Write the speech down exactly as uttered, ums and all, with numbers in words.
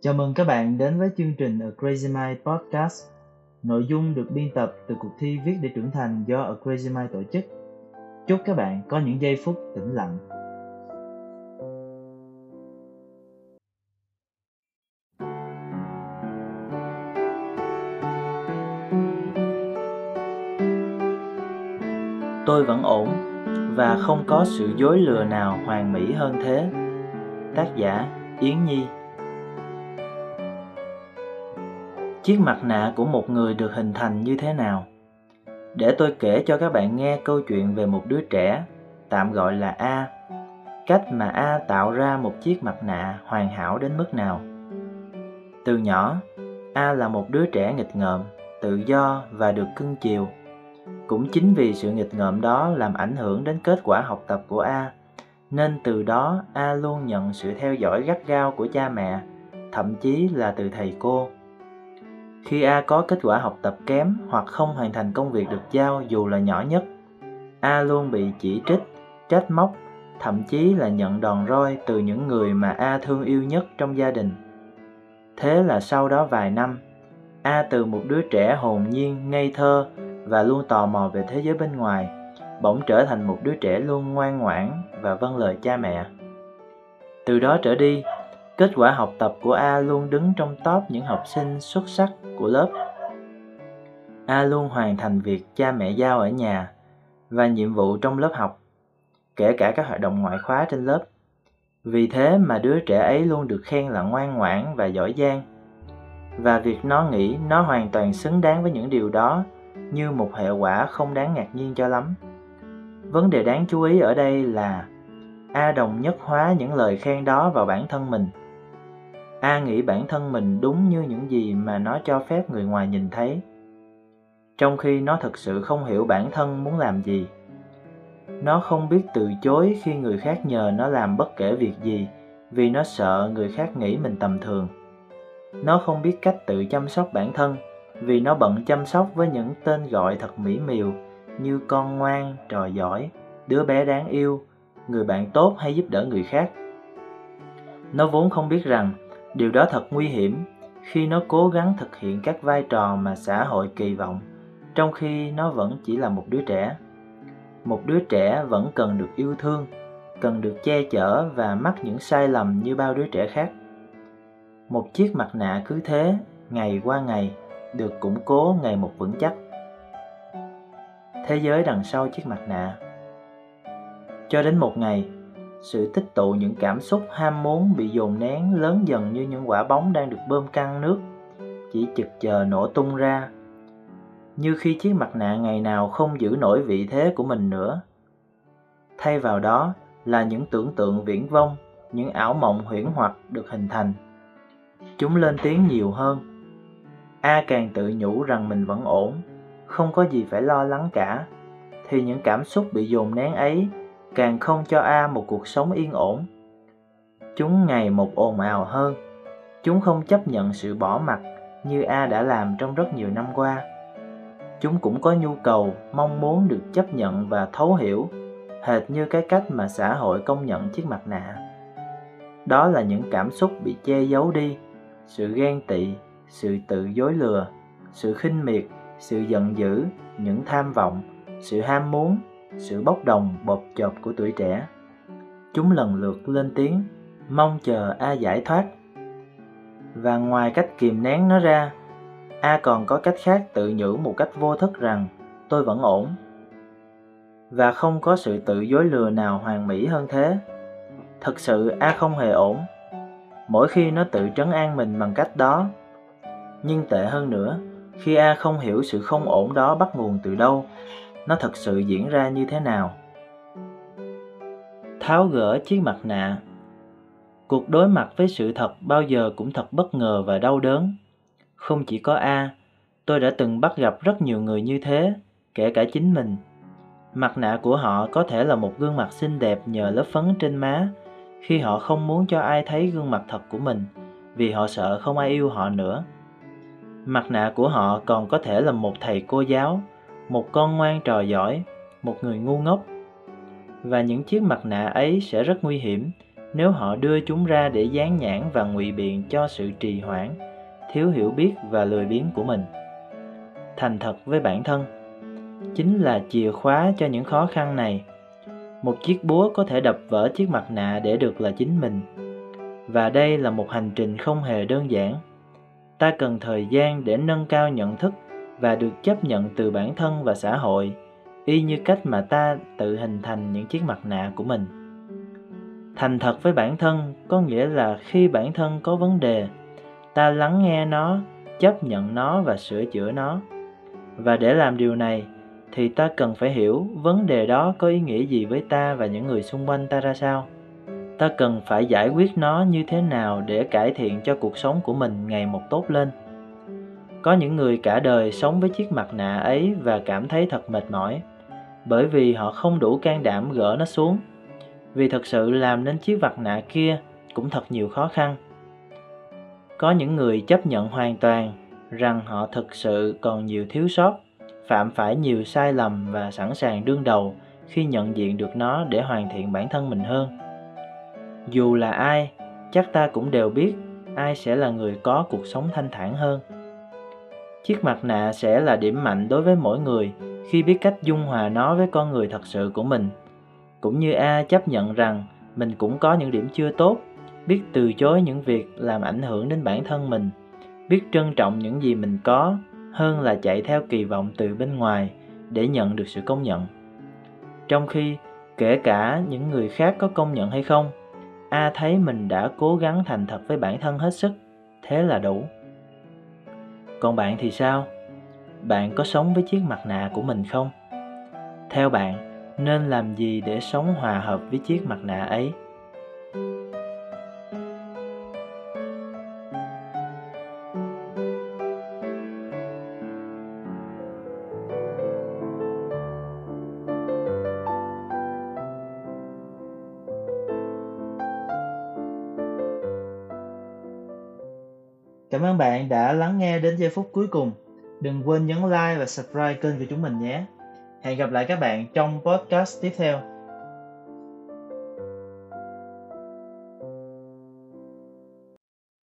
Chào mừng các bạn đến với chương trình A Crazy Mind Podcast. Nội dung được biên tập từ cuộc thi viết để trưởng thành do A Crazy Mind tổ chức. Chúc các bạn có những giây phút tĩnh lặng. Tôi vẫn ổn và không có sự dối lừa nào hoàn mỹ hơn thế. Tác giả Yến Nhi. Chiếc mặt nạ của một người được hình thành như thế nào? Để tôi kể cho các bạn nghe câu chuyện về một đứa trẻ, tạm gọi là A. Cách mà A tạo ra một chiếc mặt nạ hoàn hảo đến mức nào? Từ nhỏ, A là một đứa trẻ nghịch ngợm, tự do và được cưng chiều. Cũng chính vì sự nghịch ngợm đó làm ảnh hưởng đến kết quả học tập của A, nên từ đó A luôn nhận sự theo dõi gắt gao của cha mẹ, thậm chí là từ thầy cô. Khi A có kết quả học tập kém hoặc không hoàn thành công việc được giao dù là nhỏ nhất, A luôn bị chỉ trích, trách móc, thậm chí là nhận đòn roi từ những người mà A thương yêu nhất trong gia đình. Thế là sau đó vài năm, A từ một đứa trẻ hồn nhiên, ngây thơ và luôn tò mò về thế giới bên ngoài, bỗng trở thành một đứa trẻ luôn ngoan ngoãn và vâng lời cha mẹ. Từ đó trở đi, kết quả học tập của A luôn đứng trong top những học sinh xuất sắc của lớp. A luôn hoàn thành việc cha mẹ giao ở nhà và nhiệm vụ trong lớp học, kể cả các hoạt động ngoại khóa trên lớp. Vì thế mà đứa trẻ ấy luôn được khen là ngoan ngoãn và giỏi giang. Và việc nó nghĩ nó hoàn toàn xứng đáng với những điều đó như một hệ quả không đáng ngạc nhiên cho lắm. Vấn đề đáng chú ý ở đây là A đồng nhất hóa những lời khen đó vào bản thân mình. A nghĩ bản thân mình đúng như những gì mà nó cho phép người ngoài nhìn thấy, trong khi nó thực sự không hiểu bản thân muốn làm gì. Nó không biết từ chối khi người khác nhờ nó làm bất kể việc gì vì nó sợ người khác nghĩ mình tầm thường. Nó không biết cách tự chăm sóc bản thân vì nó bận chăm sóc với những tên gọi thật mỹ miều như con ngoan, trò giỏi, đứa bé đáng yêu, người bạn tốt hay giúp đỡ người khác. Nó vốn không biết rằng điều đó thật nguy hiểm khi nó cố gắng thực hiện các vai trò mà xã hội kỳ vọng, trong khi nó vẫn chỉ là một đứa trẻ. Một đứa trẻ vẫn cần được yêu thương, cần được che chở và mắc những sai lầm như bao đứa trẻ khác. Một chiếc mặt nạ cứ thế, ngày qua ngày, được củng cố ngày một vững chắc. Thế giới đằng sau chiếc mặt nạ. Cho đến một ngày, sự tích tụ những cảm xúc ham muốn bị dồn nén lớn dần như những quả bóng đang được bơm căng nước, chỉ chực chờ nổ tung ra. Như khi chiếc mặt nạ ngày nào không giữ nổi vị thế của mình nữa. Thay vào đó là những tưởng tượng viển vông, những ảo mộng huyễn hoặc được hình thành. Chúng lên tiếng nhiều hơn. A càng tự nhủ rằng mình vẫn ổn, không có gì phải lo lắng cả, thì những cảm xúc bị dồn nén ấy càng không cho A một cuộc sống yên ổn. Chúng ngày một ồn ào hơn. Chúng không chấp nhận sự bỏ mặc như A đã làm trong rất nhiều năm qua. Chúng cũng có nhu cầu, mong muốn được chấp nhận và thấu hiểu, hệt như cái cách mà xã hội công nhận chiếc mặt nạ. Đó là những cảm xúc bị che giấu đi, sự ghen tị, sự tự dối lừa, sự khinh miệt, sự giận dữ, những tham vọng, sự ham muốn, sự bốc đồng bộp chộp của tuổi trẻ. Chúng lần lượt lên tiếng, mong chờ A giải thoát. Và ngoài cách kìm nén nó ra, A còn có cách khác tự nhủ một cách vô thức rằng tôi vẫn ổn. Và không có sự tự dối lừa nào hoàn mỹ hơn thế. Thật sự A không hề ổn mỗi khi nó tự trấn an mình bằng cách đó. Nhưng tệ hơn nữa, khi A không hiểu sự không ổn đó bắt nguồn từ đâu, nó thật sự diễn ra như thế nào. Tháo gỡ chiếc mặt nạ. Cuộc đối mặt với sự thật bao giờ cũng thật bất ngờ và đau đớn. Không chỉ có A, tôi đã từng bắt gặp rất nhiều người như thế, kể cả chính mình. Mặt nạ của họ có thể là một gương mặt xinh đẹp nhờ lớp phấn trên má, khi họ không muốn cho ai thấy gương mặt thật của mình, vì họ sợ không ai yêu họ nữa. Mặt nạ của họ còn có thể là một thầy cô giáo, một con ngoan trò giỏi, một người ngu ngốc. Và những chiếc mặt nạ ấy sẽ rất nguy hiểm Nếu họ đưa chúng ra để dán nhãn và ngụy biện cho sự trì hoãn, thiếu hiểu biết và lười biếng của mình. Thành thật với bản thân chính là chìa khóa cho những khó khăn này. Một chiếc búa có thể đập vỡ chiếc mặt nạ để được là chính mình. Và đây là một hành trình không hề đơn giản. Ta cần thời gian để nâng cao nhận thức và được chấp nhận từ bản thân và xã hội, y như cách mà ta tự hình thành những chiếc mặt nạ của mình. Thành thật với bản thân có nghĩa là khi bản thân có vấn đề, ta lắng nghe nó, chấp nhận nó và sửa chữa nó. Và để làm điều này, thì ta cần phải hiểu vấn đề đó có ý nghĩa gì với ta và những người xung quanh ta ra sao. Ta cần phải giải quyết nó như thế nào để cải thiện cho cuộc sống của mình ngày một tốt lên. Có những người cả đời sống với chiếc mặt nạ ấy và cảm thấy thật mệt mỏi, bởi vì họ không đủ can đảm gỡ nó xuống. Vì thật sự làm nên chiếc mặt nạ kia cũng thật nhiều khó khăn. Có những người chấp nhận hoàn toàn rằng họ thực sự còn nhiều thiếu sót, phạm phải nhiều sai lầm và sẵn sàng đương đầu khi nhận diện được nó để hoàn thiện bản thân mình hơn. Dù là ai, chắc ta cũng đều biết ai sẽ là người có cuộc sống thanh thản hơn. Chiếc mặt nạ sẽ là điểm mạnh đối với mỗi người khi biết cách dung hòa nó với con người thật sự của mình. Cũng như A chấp nhận rằng mình cũng có những điểm chưa tốt, biết từ chối những việc làm ảnh hưởng đến bản thân mình, biết trân trọng những gì mình có hơn là chạy theo kỳ vọng từ bên ngoài để nhận được sự công nhận. Trong khi, kể cả những người khác có công nhận hay không, A thấy mình đã cố gắng thành thật với bản thân hết sức, thế là đủ. Còn bạn thì sao? Bạn có sống với chiếc mặt nạ của mình không? Theo bạn, nên làm gì để sống hòa hợp với chiếc mặt nạ ấy? Cảm ơn bạn đã lắng nghe đến giây phút cuối cùng. Đừng quên nhấn like và subscribe kênh của chúng mình nhé. Hẹn gặp lại các bạn trong podcast tiếp theo.